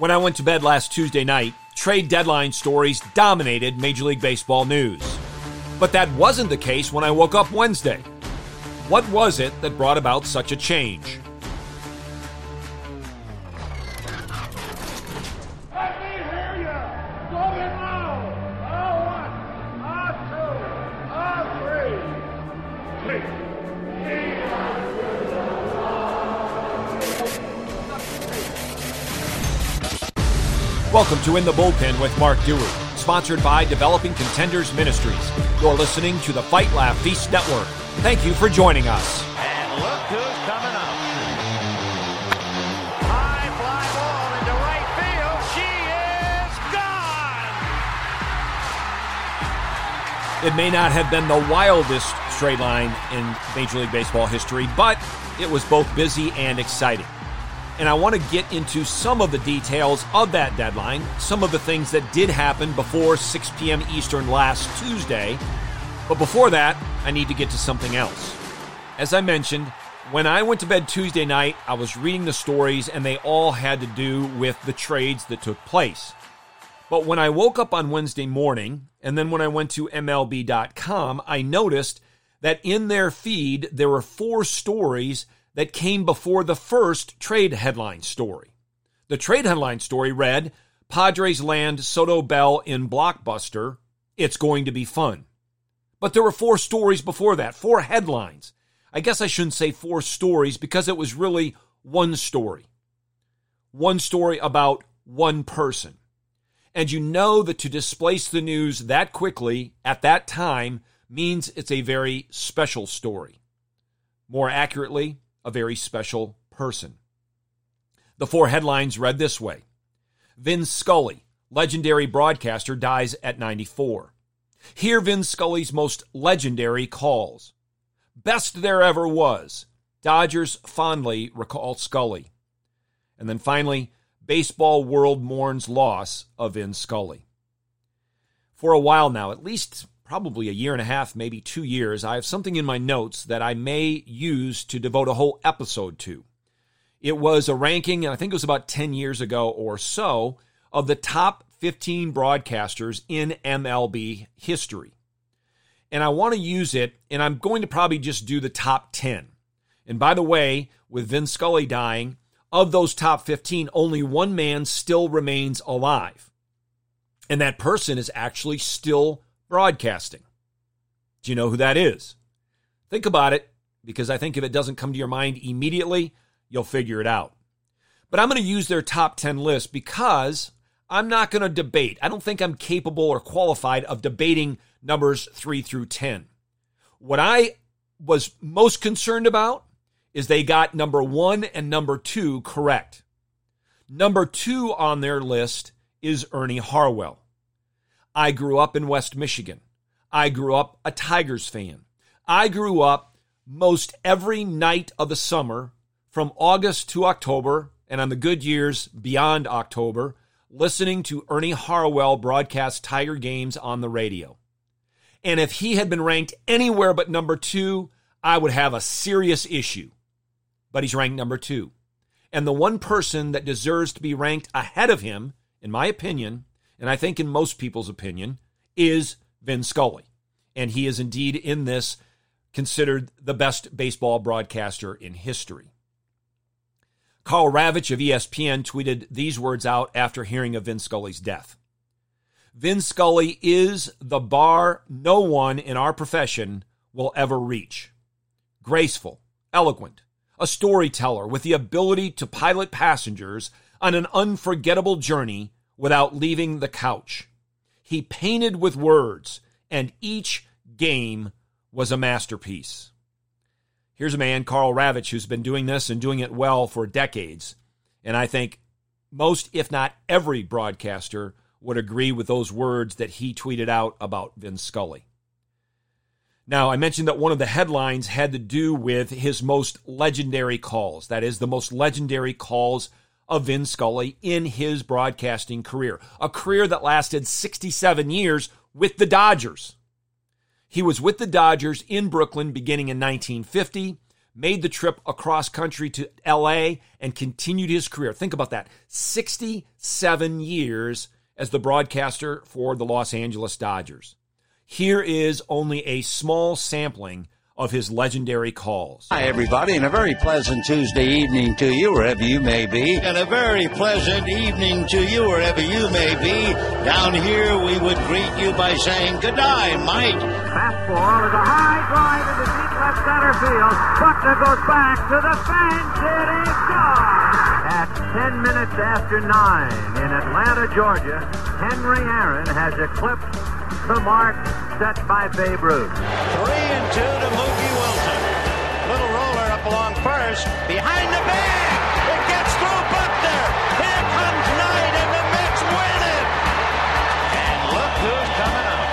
When I went to bed last Tuesday night, trade deadline stories dominated Major League Baseball news. But that wasn't the case when I woke up Wednesday. What was it that brought about such a change? Welcome to In the Bullpen with Mark Dewey, sponsored by Developing Contenders Ministries. You're listening to the Fight, Laugh, Feast Network. Thank you for joining us. And look who's coming up. High fly ball into right field. She is gone. It may not have been the wildest straight line in Major League Baseball history, but it was both busy and exciting. And I want to get into some of the details of that deadline, some of the things that did happen before 6 p.m. Eastern last Tuesday. But before that, I need to get to something else. As I mentioned, when I went to bed Tuesday night, I was reading the stories, and they all had to do with the trades that took place. But when I woke up on Wednesday morning, and then when I went to MLB.com, I noticed that in their feed, there were four stories that came before the first trade headline story. The trade headline story read, Padres land Soto Bell in blockbuster. It's going to be fun. But there were four stories before that, four headlines. I guess I shouldn't say four stories because it was really one story. One story about one person. And you know that to displace the news that quickly at that time means it's a very special story. More accurately, a very special person. The four headlines read this way. Vin Scully, legendary broadcaster, dies at 94. Hear Vin Scully's most legendary calls. Best there ever was. Dodgers fondly recall Scully. And then finally, baseball world mourns loss of Vin Scully. For a while now, at least probably a year and a half, maybe 2 years, I have something in my notes that I may use to devote a whole episode to. It was a ranking, and I think it was about 10 years ago or so, of the top 15 broadcasters in MLB history. And I want to use it, and I'm going to probably just do the top 10. And by the way, with Vin Scully dying, of those top 15, only one man still remains alive. And that person is actually still broadcasting. Do you know who that is? Think about it, because I think if it doesn't come to your mind immediately, you'll figure it out. But I'm going to use their top 10 list because I'm not going to debate. I don't think I'm capable or qualified of debating numbers 3 through 10. What I was most concerned about is they got number 1 and number 2 correct. Number 2 on their list is Ernie Harwell. I grew up in West Michigan. I grew up a Tigers fan. I grew up most every night of the summer from August to October, and on the good years beyond October, listening to Ernie Harwell broadcast Tiger games on the radio. And if he had been ranked anywhere but number 2, I would have a serious issue. But he's ranked number 2. And the one person that deserves to be ranked ahead of him, in my opinion, and I think in most people's opinion, is Vin Scully. And he is indeed in this considered the best baseball broadcaster in history. Karl Ravech of ESPN tweeted these words out after hearing of Vin Scully's death. Vin Scully is the bar no one in our profession will ever reach. Graceful, eloquent, a storyteller with the ability to pilot passengers on an unforgettable journey without leaving the couch. He painted with words, and each game was a masterpiece. Here's a man, Karl Ravech, who's been doing this and doing it well for decades, and I think most, if not every broadcaster, would agree with those words that he tweeted out about Vin Scully. Now, I mentioned that one of the headlines had to do with his most legendary calls. That is, the most legendary calls of Vin Scully in his broadcasting career, a career that lasted 67 years with the Dodgers. He was with the Dodgers in Brooklyn beginning in 1950, made the trip across country to L.A., and continued his career. Think about that. 67 years as the broadcaster for the Los Angeles Dodgers. Here is only a small sampling of his legendary calls. Hi, everybody, and a very pleasant Tuesday evening to you, wherever you may be. And a very pleasant evening to you, wherever you may be. Down here, we would greet you by saying, good night, Mike. Fastball is a high drive into deep left center field. Buckner goes back to the fence. It is gone. At 10 minutes after 9 in Atlanta, Georgia, Henry Aaron has eclipsed the mark set by Babe Ruth. 3-2 to Mookie Wilson. Little roller up along first, behind the bag. It gets through Buckner. Here comes Knight, and the Mets win it. And look who's coming up.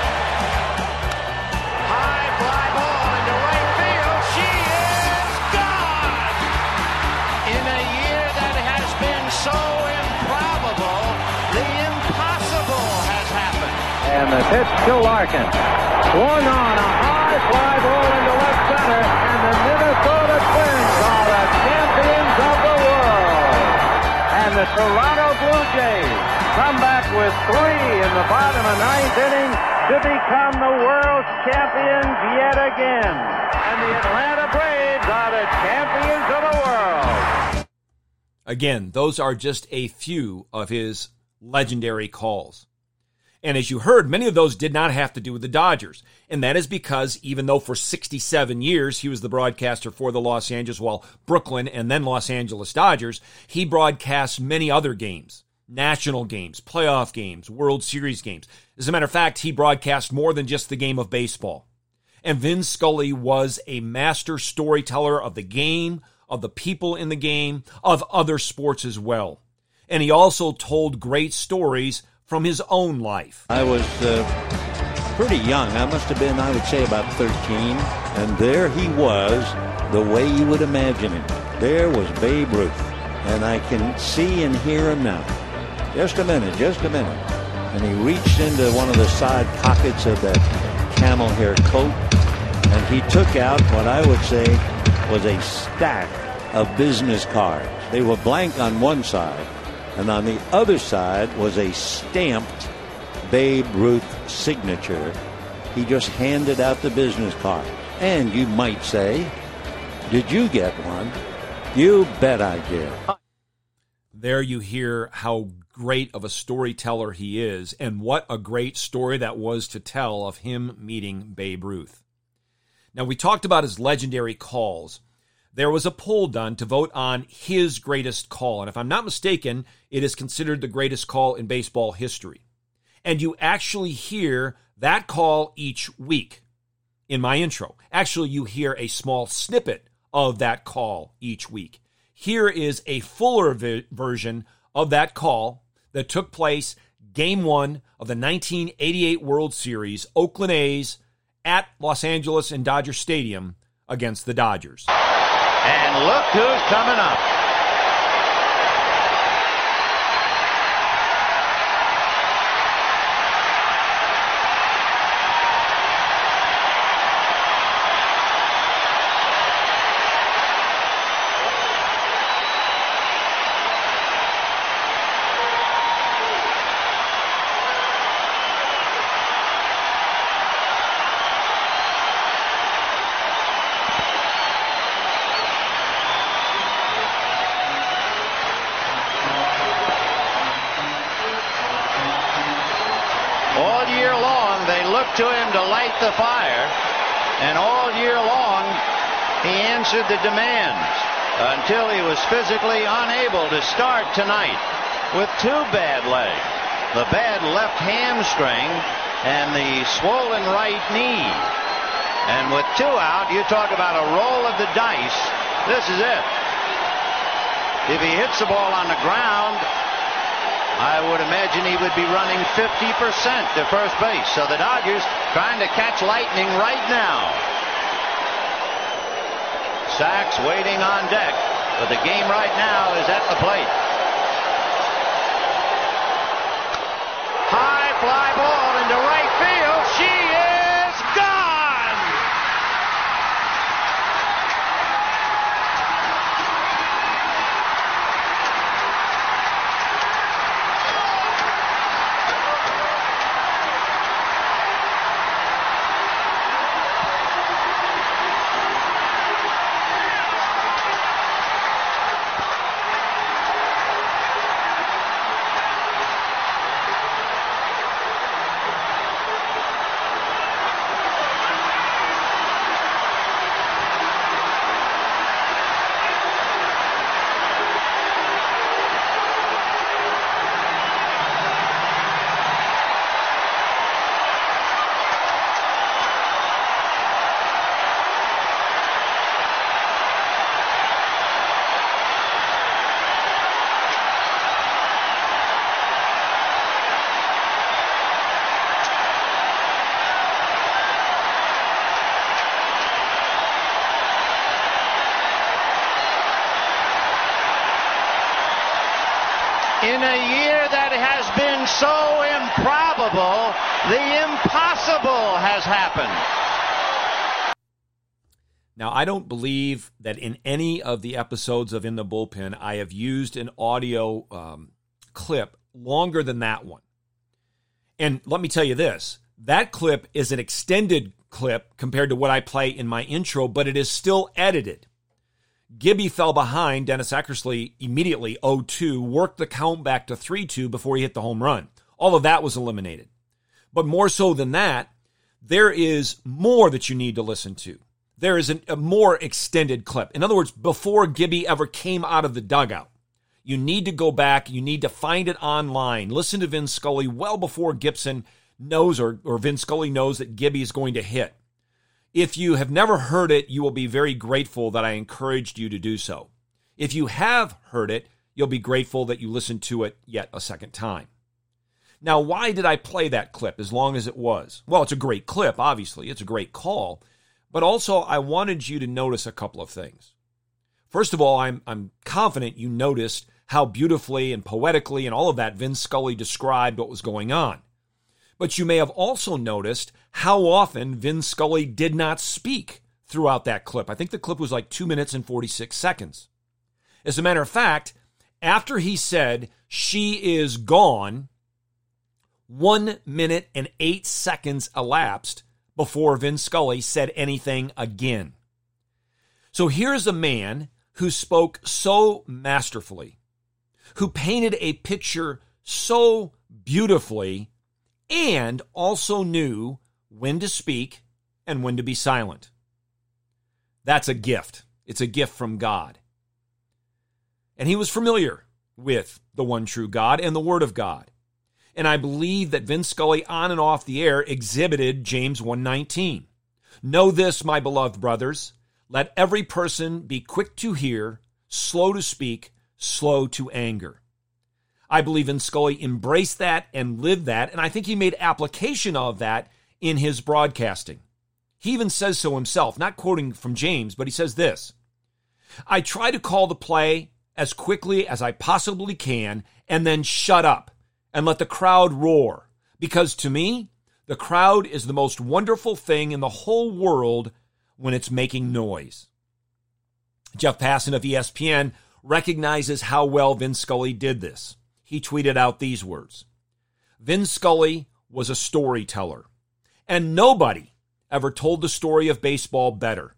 High fly ball into right field. She is gone. In a year that has been so improbable, the impossible has happened. And the pitch to Larkin. Swung on a high fly ball into left center, and the Minnesota Twins are the champions of the world. And the Toronto Blue Jays come back with three in the bottom of ninth inning to become the world's champions yet again. And the Atlanta Braves are the champions of the world. Again, those are just a few of his legendary calls. And as you heard, many of those did not have to do with the Dodgers. And that is because even though for 67 years he was the broadcaster for the Los Angeles, well, Brooklyn and then Los Angeles Dodgers, he broadcast many other games, national games, playoff games, World Series games. As a matter of fact, he broadcast more than just the game of baseball. And Vin Scully was a master storyteller of the game, of the people in the game, of other sports as well. And he also told great stories from his own life. I was pretty young. I must have been, I would say, about 13. And there he was, the way you would imagine him. There was Babe Ruth. And I can see and hear him now. Just a minute. And he reached into one of the side pockets of that camel hair coat. And he took out what I would say was a stack of business cards. They were blank on one side. And on the other side was a stamped Babe Ruth signature. He just handed out the business card. And you might say, did you get one? You bet I did. There you hear how great of a storyteller he is, and what a great story that was to tell of him meeting Babe Ruth. Now, we talked about his legendary calls. There was a poll done to vote on his greatest call. And if I'm not mistaken, it is considered the greatest call in baseball history. And you actually hear that call each week in my intro. Actually, you hear a small snippet of that call each week. Here is a fuller version of that call that took place Game 1 of the 1988 World Series, Oakland A's at Los Angeles and Dodger Stadium against the Dodgers. And look who's coming up. The fire, and all year long he answered the demands until he was physically unable to start tonight with two bad legs, the bad left hamstring and the swollen right knee. And with two out, you talk about a roll of the dice. This is it. If he hits the ball on the ground, I would imagine he would be running 50% to first base. So the Dodgers trying to catch lightning right now. Sachs waiting on deck, but the game right now is at the plate. High fly ball into right field. She is gone. a year that has been so improbable, the impossible has happened. Now, I don't believe that in any of the episodes of In the Bullpen, I have used an audio clip longer than that one. And let me tell you this, that clip is an extended clip compared to what I play in my intro, but it is still edited. Gibby fell behind Dennis Eckersley immediately 0-2, worked the count back to 3-2 before he hit the home run. All of that was eliminated. But more so than that, there is more that you need to listen to. There is a more extended clip. In other words, before Gibby ever came out of the dugout, you need to go back. You need to find it online. Listen to Vin Scully well before Gibson knows or Vin Scully knows that Gibby is going to hit. If you have never heard it, you will be very grateful that I encouraged you to do so. If you have heard it, you'll be grateful that you listened to it yet a second time. Now, why did I play that clip as long as it was? Well, it's a great clip, obviously. It's a great call. But also, I wanted you to notice a couple of things. First of all, I'm confident you noticed how beautifully and poetically and all of that Vin Scully described what was going on. But you may have also noticed how often Vin Scully did not speak throughout that clip. I think the clip was like 2 minutes and 46 seconds. As a matter of fact, after he said, "She is gone," 1 minute and 8 seconds elapsed before Vin Scully said anything again. So here's a man who spoke so masterfully, who painted a picture so beautifully, and also knew when to speak and when to be silent. That's a gift. It's a gift from God. And he was familiar with the one true God and the Word of God. And I believe that Vin Scully, on and off the air, exhibited James 1:19. Know this, my beloved brothers, let every person be quick to hear, slow to speak, slow to anger. I believe Vin Scully embraced that and lived that, and I think he made application of that in his broadcasting. He even says so himself, not quoting from James, but he says this, "I try to call the play as quickly as I possibly can and then shut up and let the crowd roar, because to me, the crowd is the most wonderful thing in the whole world when it's making noise." Jeff Passan of ESPN recognizes how well Vin Scully did this. He tweeted out these words, "Vin Scully was a storyteller, and nobody ever told the story of baseball better.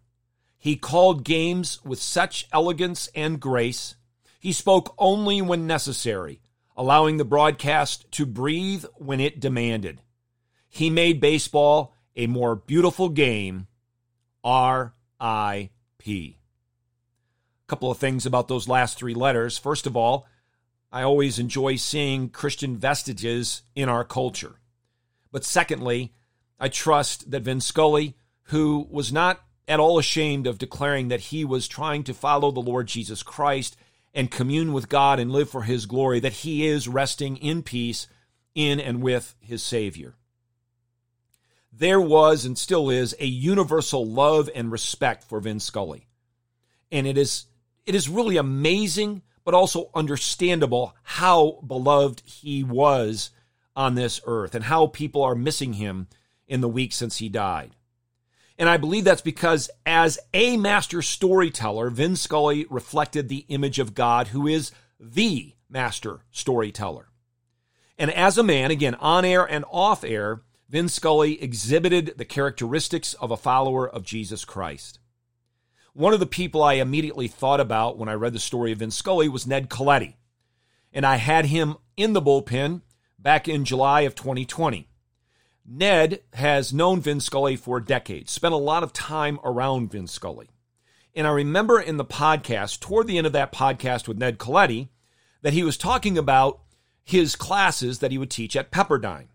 He called games with such elegance and grace. He spoke only when necessary, allowing the broadcast to breathe when it demanded. He made baseball a more beautiful game. R.I.P." A couple of things about those last three letters. First of all, I always enjoy seeing Christian vestiges in our culture. But secondly, I trust that Vin Scully, who was not at all ashamed of declaring that he was trying to follow the Lord Jesus Christ and commune with God and live for his glory, that he is resting in peace in and with his Savior. There was and still is a universal love and respect for Vin Scully. And it is really amazing, but also understandable how beloved he was on this earth and how people are missing him in the week since he died. And I believe that's because as a master storyteller, Vin Scully reflected the image of God, who is the master storyteller. And as a man, again, on air and off air, Vin Scully exhibited the characteristics of a follower of Jesus Christ. One of the people I immediately thought about when I read the story of Vin Scully was Ned Colletti, and I had him in the bullpen back in July of 2020. Ned has known Vin Scully for decades, spent a lot of time around Vin Scully. And I remember in the podcast, toward the end of that podcast with Ned Colletti, that he was talking about his classes that he would teach at Pepperdine.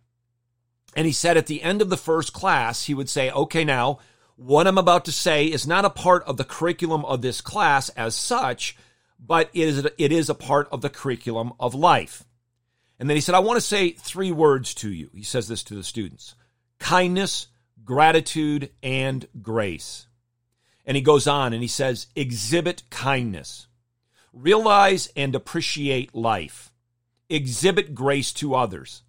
And he said at the end of the first class, he would say, "Okay, now, what I'm about to say is not a part of the curriculum of this class as such, but it is a part of the curriculum of life." And then he said, "I want to say three words to you." He says this to the students: kindness, gratitude, and grace. And he goes on and he says, "Exhibit kindness. Realize and appreciate life. exhibit grace to others.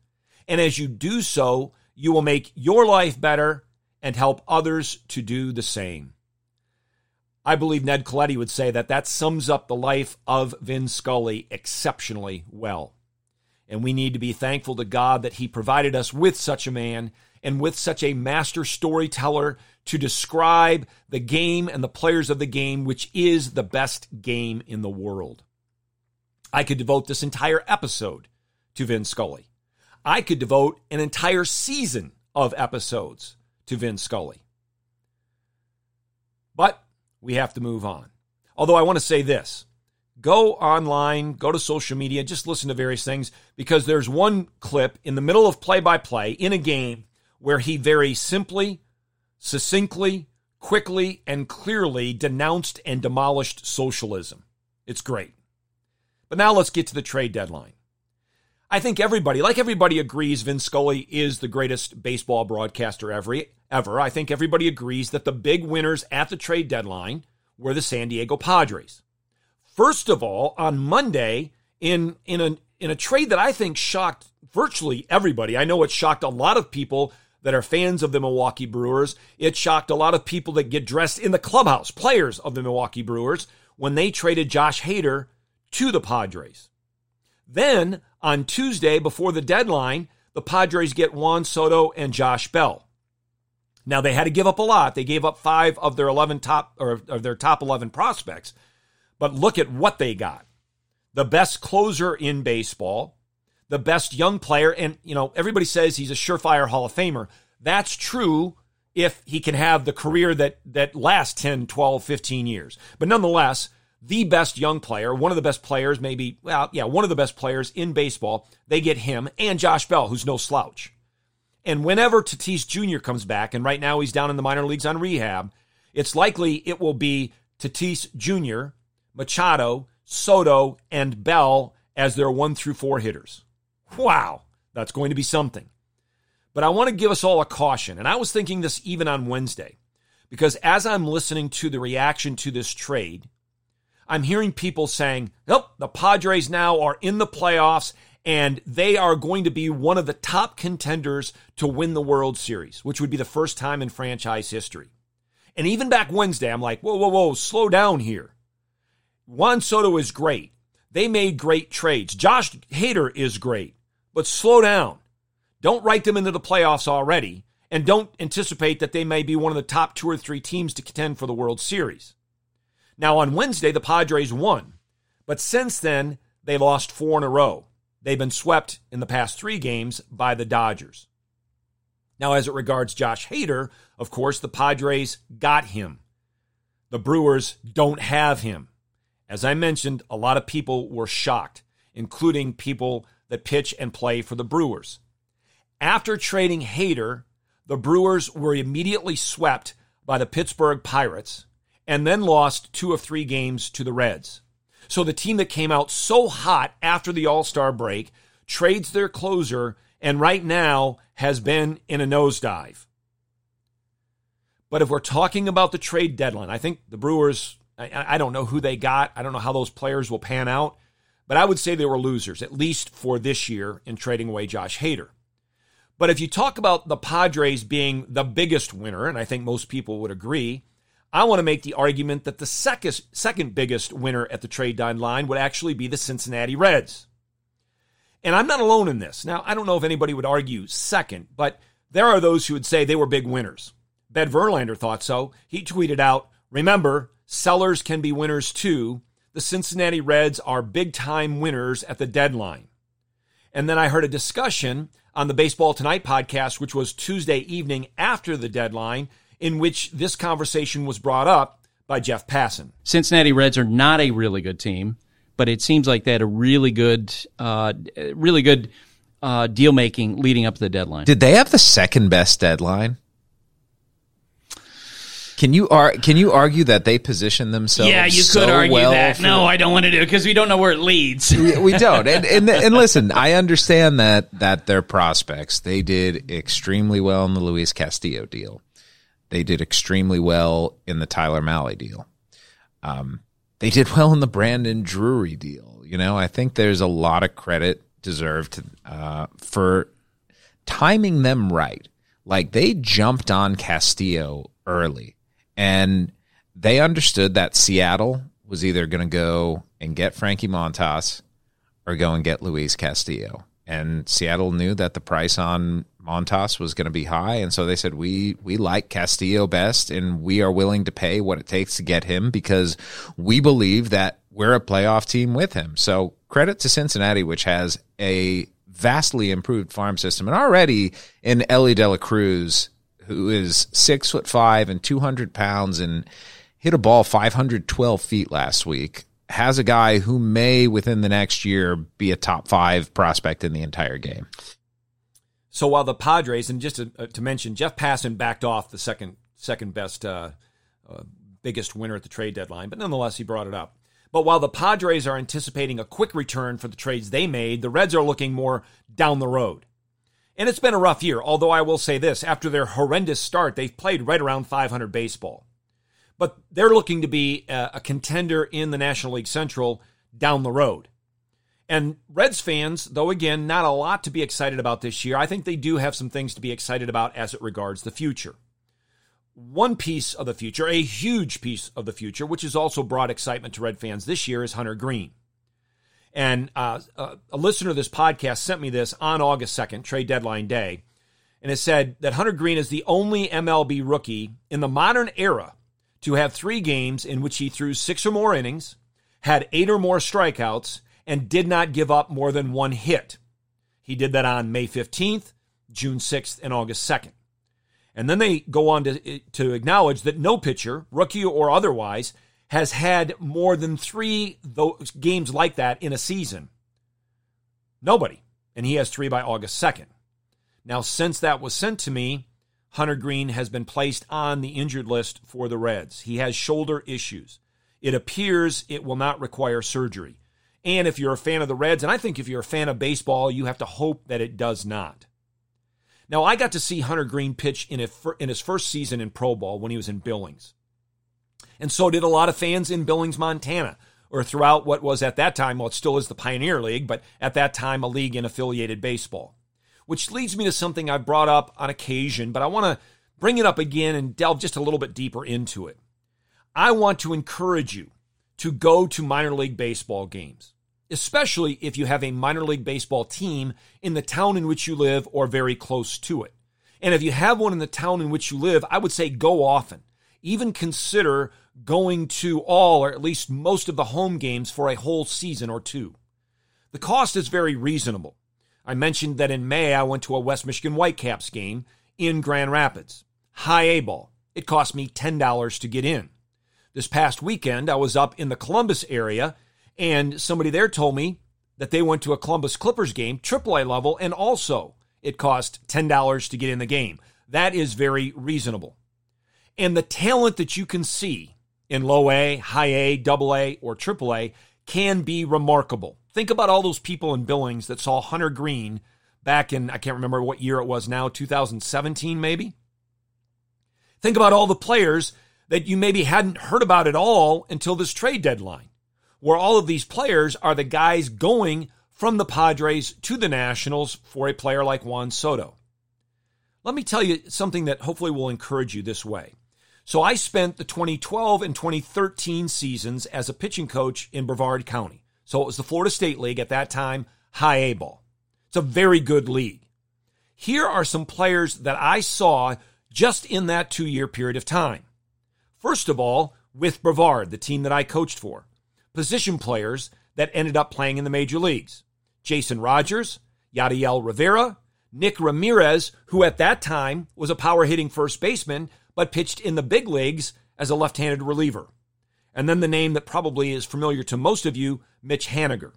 And as you do so, you will make your life better and help others to do the same. I believe Ned Colletti would say that that sums up the life of Vin Scully exceptionally well. And we need to be thankful to God that he provided us with such a man and with such a master storyteller to describe the game and the players of the game, which is the best game in the world. I could devote this entire episode to Vin Scully. I could devote an entire season of episodes to Vin Scully. But we have to move on. Although I want to say this. Go online, go to social media, just listen to various things, because there's one clip in the middle of play-by-play in a game where he very simply, succinctly, quickly, and clearly denounced and demolished socialism. It's great. But now let's get to the trade deadline. I think everybody agrees Vin Scully is the greatest baseball broadcaster ever. I think everybody agrees that the big winners at the trade deadline were the San Diego Padres. First of all, on Monday, in a trade that I think shocked virtually everybody, I know it shocked a lot of people that are fans of the Milwaukee Brewers. It shocked a lot of people that get dressed in the clubhouse, players of the Milwaukee Brewers, when they traded Josh Hader to the Padres. Then, on Tuesday, before the deadline, the Padres get Juan Soto and Josh Bell. Now, they had to give up a lot. They gave up 5 of their 11 top 11 prospects. But look at what they got. The best closer in baseball, the best young player, and, you know, everybody says he's a surefire Hall of Famer. That's true if he can have the career that lasts 10, 12, 15 years. But nonetheless, the best young player, one of the best players, one of the best players in baseball, they get him and Josh Bell, who's no slouch. And whenever Tatis Jr. comes back, and right now he's down in the minor leagues on rehab, it's likely it will be Tatis Jr., Machado, Soto, and Bell as their 1 through 4 hitters. Wow, that's going to be something. But I want to give us all a caution, and I was thinking this even on Wednesday, because as I'm listening to the reaction to this trade, I'm hearing people saying, nope, the Padres now are in the playoffs, and they are going to be one of the top contenders to win the World Series, which would be the first time in franchise history. And even back Wednesday, I'm like, whoa, slow down here. Juan Soto is great. They made great trades. Josh Hader is great. But slow down. Don't write them into the playoffs already, and don't anticipate that they may be one of the top 2 or 3 teams to contend for the World Series. Now, on Wednesday, the Padres won. But since then, they lost 4 in a row. They've been swept in the past 3 games by the Dodgers. Now, as it regards Josh Hader, of course, the Padres got him. The Brewers don't have him. As I mentioned, a lot of people were shocked, including people that pitch and play for the Brewers. After trading Hader, the Brewers were immediately swept by the Pittsburgh Pirates and then lost 2 of 3 games to the Reds. So the team that came out so hot after the All-Star break trades their closer and right now has been in a nosedive. But if we're talking about the trade deadline, I think the Brewers... I don't know who they got. I don't know how those players will pan out. But I would say they were losers, at least for this year, in trading away Josh Hader. But if you talk about the Padres being the biggest winner, and I think most people would agree, I want to make the argument that the second biggest winner at the trade deadline would actually be the Cincinnati Reds. And I'm not alone in this. Now, I don't know if anybody would argue second, but there are those who would say they were big winners. Bed Verlander thought so. He tweeted out, remember, sellers can be winners too. The Cincinnati Reds are big-time winners at the deadline. And then I heard a discussion on the Baseball Tonight podcast, which was Tuesday evening after the deadline, in which this conversation was brought up by Jeff Passan. Cincinnati Reds are not a really good team, but it seems like they had a really good deal-making leading up to the deadline. Did they have the second-best deadline? Can you argue that they position themselves? Yeah, you could argue well that. No, I don't want to do it because we don't know where it leads. We don't. And listen, I understand that their prospects, they did extremely well in the Luis Castillo deal. They did extremely well in the Tyler Mahle deal. They did well in the Brandon Drury deal. You know, I think there's a lot of credit deserved for timing them right. Like, they jumped on Castillo early, and they understood that Seattle was either going to go and get Frankie Montas or go and get Luis Castillo. And Seattle knew that the price on Montas was going to be high, and so they said, we like Castillo best, and we are willing to pay what it takes to get him because we believe that we're a playoff team with him. So credit to Cincinnati, which has a vastly improved farm system. And already in Ellie De La Cruz, who is 6'5" and 200 pounds and hit a ball 512 feet last week, has a guy who may, within the next year, be a top five prospect in the entire game. So while the Padres, and just to mention, Jeff Passan backed off the second best, biggest winner at the trade deadline, but nonetheless, he brought it up. But while the Padres are anticipating a quick return for the trades they made, the Reds are looking more down the road. And it's been a rough year, although I will say this, after their horrendous start, they've played right around 500 baseball. But they're looking to be a contender in the National League Central down the road. And Reds fans, though again, not a lot to be excited about this year, I think they do have some things to be excited about as it regards the future. One piece of the future, a huge piece of the future, which has also brought excitement to Red fans this year, is Hunter Greene. And a listener of this podcast sent me this on August 2nd, trade deadline day, and it said that Hunter Greene is the only MLB rookie in the modern era to have three games in which he threw six or more innings, had eight or more strikeouts, and did not give up more than one hit. He did that on May 15th, June 6th, and August 2nd. And then they go on to acknowledge that no pitcher, rookie or otherwise, has had more than three games like that in a season. Nobody. And he has three by August 2nd. Now, since that was sent to me, Hunter Greene has been placed on the injured list for the Reds. He has shoulder issues. It appears it will not require surgery. And if you're a fan of the Reds, and I think if you're a fan of baseball, you have to hope that it does not. Now, I got to see Hunter Greene pitch in his first season in pro ball when he was in Billings. And so did a lot of fans in Billings, Montana, or throughout what was at that time, well, it still is the Pioneer League, but at that time a league in affiliated baseball. Which leads me to something I've brought up on occasion, but I want to bring it up again and delve just a little bit deeper into it. I want to encourage you to go to minor league baseball games, especially if you have a minor league baseball team in the town in which you live or very close to it. And if you have one in the town in which you live, I would say go often. Even consider going to all or at least most of the home games for a whole season or two. The cost is very reasonable. I mentioned that in May, I went to a West Michigan Whitecaps game in Grand Rapids. High A ball. It cost me $10 to get in. This past weekend, I was up in the Columbus area, and somebody there told me that they went to a Columbus Clippers game, AAA level, and also it cost $10 to get in the game. That is very reasonable. And the talent that you can see in low A, high A, double A, or AAA can be remarkable. Think about all those people in Billings that saw Hunter Greene back in, I can't remember what year it was now, 2017 maybe. Think about all the players that you maybe hadn't heard about at all until this trade deadline, where all of these players are the guys going from the Padres to the Nationals for a player like Juan Soto. Let me tell you something that hopefully will encourage you this way. So I spent the 2012 and 2013 seasons as a pitching coach in Brevard County. So it was the Florida State League at that time, high A ball. It's a very good league. Here are some players that I saw just in that 2-year period of time. First of all, with Brevard, the team that I coached for, position players that ended up playing in the major leagues. Jason Rogers, Yadiel Rivera, Nick Ramirez, who at that time was a power-hitting first baseman, but pitched in the big leagues as a left-handed reliever. And then the name that probably is familiar to most of you, Mitch Haniger.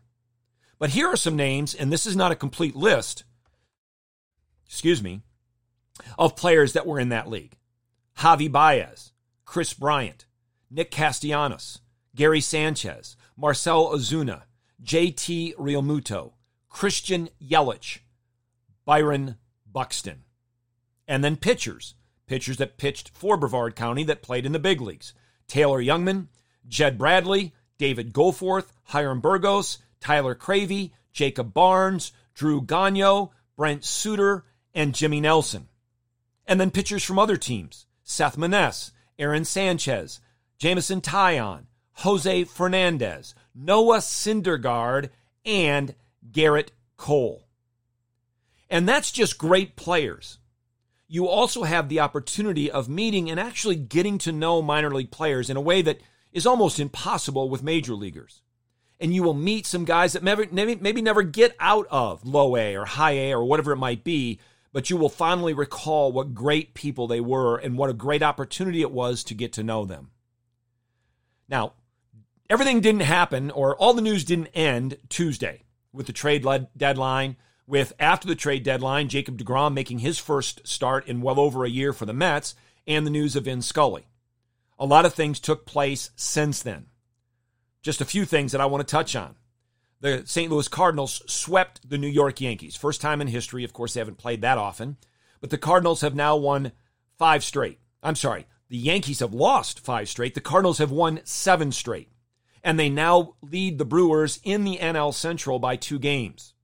But here are some names, and this is not a complete list, of players that were in that league. Javi Baez, Chris Bryant, Nick Castellanos, Gary Sanchez, Marcell Ozuna, JT Realmuto, Christian Yelich, Byron Buxton. And then pitchers. Pitchers that pitched for Brevard County that played in the big leagues. Taylor Youngman, Jed Bradley, David Goforth, Hiram Burgos, Tyler Cravey, Jacob Barnes, Drew Gagno, Brent Suter, and Jimmy Nelson. And then pitchers from other teams, Seth Maness, Aaron Sanchez, Jameson Taillon, Jose Fernandez, Noah Syndergaard, and Garrett Cole. And that's just great players. You also have the opportunity of meeting and actually getting to know minor league players in a way that is almost impossible with major leaguers. And you will meet some guys that maybe never get out of low A or high A or whatever it might be, but you will fondly recall what great people they were and what a great opportunity it was to get to know them. Now, everything didn't happen, or all the news didn't end Tuesday with the trade deadline, with after the trade deadline, Jacob deGrom making his first start in well over a year for the Mets, and the news of Vin Scully. A lot of things took place since then. Just a few things that I want to touch on. The St. Louis Cardinals swept the New York Yankees. First time in history. Of course, they haven't played that often. But the Cardinals have now won five straight. I'm sorry. The Yankees have lost five straight. The Cardinals have won seven straight. And they now lead the Brewers in the NL Central by 2 games.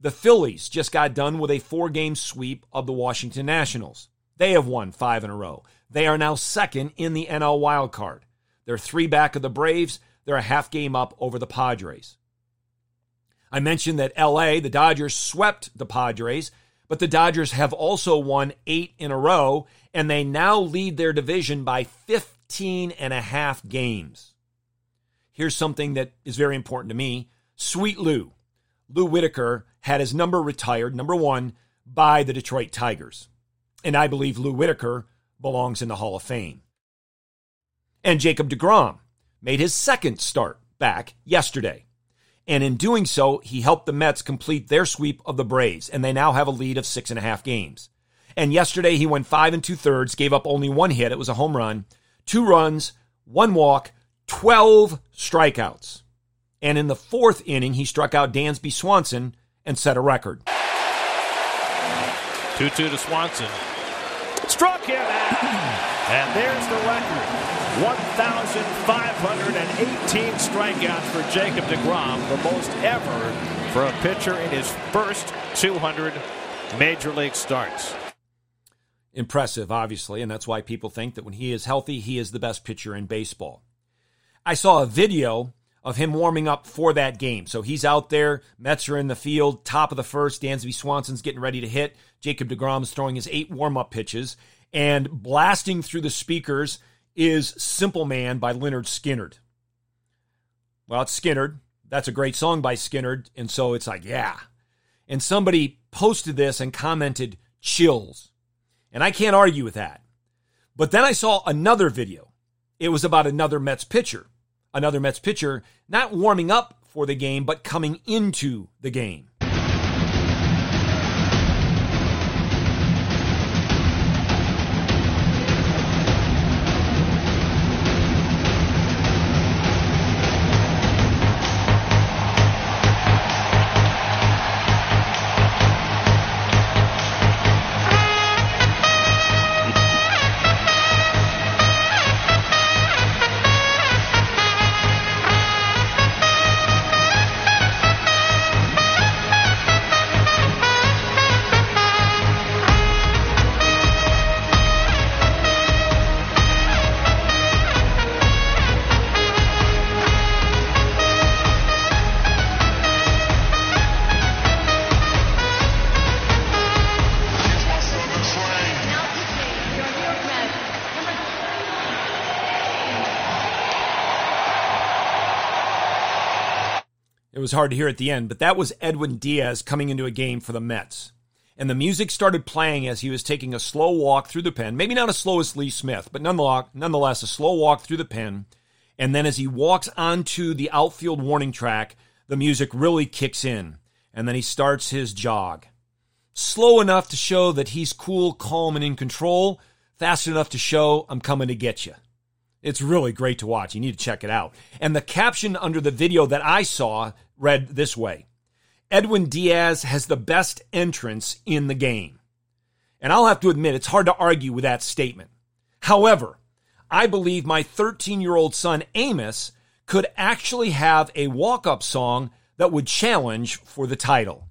The Phillies just got done with a 4-game sweep of the Washington Nationals. They have won 5 in a row. They are now second in the NL wild card. They're 3 back of the Braves. They're a half game up over the Padres. I mentioned that LA, the Dodgers, swept the Padres, but the Dodgers have also won 8 in a row, and they now lead their division by 15 and a half games. Here's something that is very important to me. Sweet Lou, Lou Whitaker, had his number retired, number 1, by the Detroit Tigers. And I believe Lou Whitaker belongs in the Hall of Fame. And Jacob deGrom made his second start back yesterday. And in doing so, he helped the Mets complete their sweep of the Braves, and they now have a lead of 6.5 games. And yesterday, he went 5 2/3, gave up only 1 hit. It was a home run, 2 runs, 1 walk, 12 strikeouts. And in the 4th inning, he struck out Dansby Swanson and set a record. 2-2 to Swanson. Struck him out. And there's the record. 1,518 strikeouts for Jacob deGrom, the most ever for a pitcher in his first 200 major league starts. Impressive, obviously, and that's why people think that when he is healthy, he is the best pitcher in baseball. I saw a video of him warming up for that game. So he's out there, Mets are in the field, top of the first, Dansby Swanson's getting ready to hit, Jacob deGrom's throwing his 8 warm-up pitches, and blasting through the speakers is Simple Man by Lynyrd Skynyrd. Well, it's Skynyrd. That's a great song by Skynyrd, and so it's like, yeah. And somebody posted this and commented, chills. And I can't argue with that. But then I saw another video. It was about another Mets pitcher. Another Mets pitcher not warming up for the game, but coming into the game. It was hard to hear at the end, but that was Edwin Diaz coming into a game for the Mets. And the music started playing as he was taking a slow walk through the pen. Maybe not as slow as Lee Smith, but nonetheless, a slow walk through the pen. And then as he walks onto the outfield warning track, the music really kicks in. And then he starts his jog. Slow enough to show that he's cool, calm, and in control. Fast enough to show, I'm coming to get you. It's really great to watch. You need to check it out. And the caption under the video that I saw read this way: Edwin Diaz has the best entrance in the game. And I'll have to admit, it's hard to argue with that statement. However, I believe my 13-year-old son Amos could actually have a walk-up song that would challenge for the title.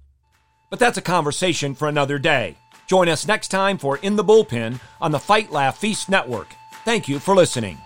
But that's a conversation for another day. Join us next time for In the Bullpen on the Fight, Laugh, Feast Network. Thank you for listening.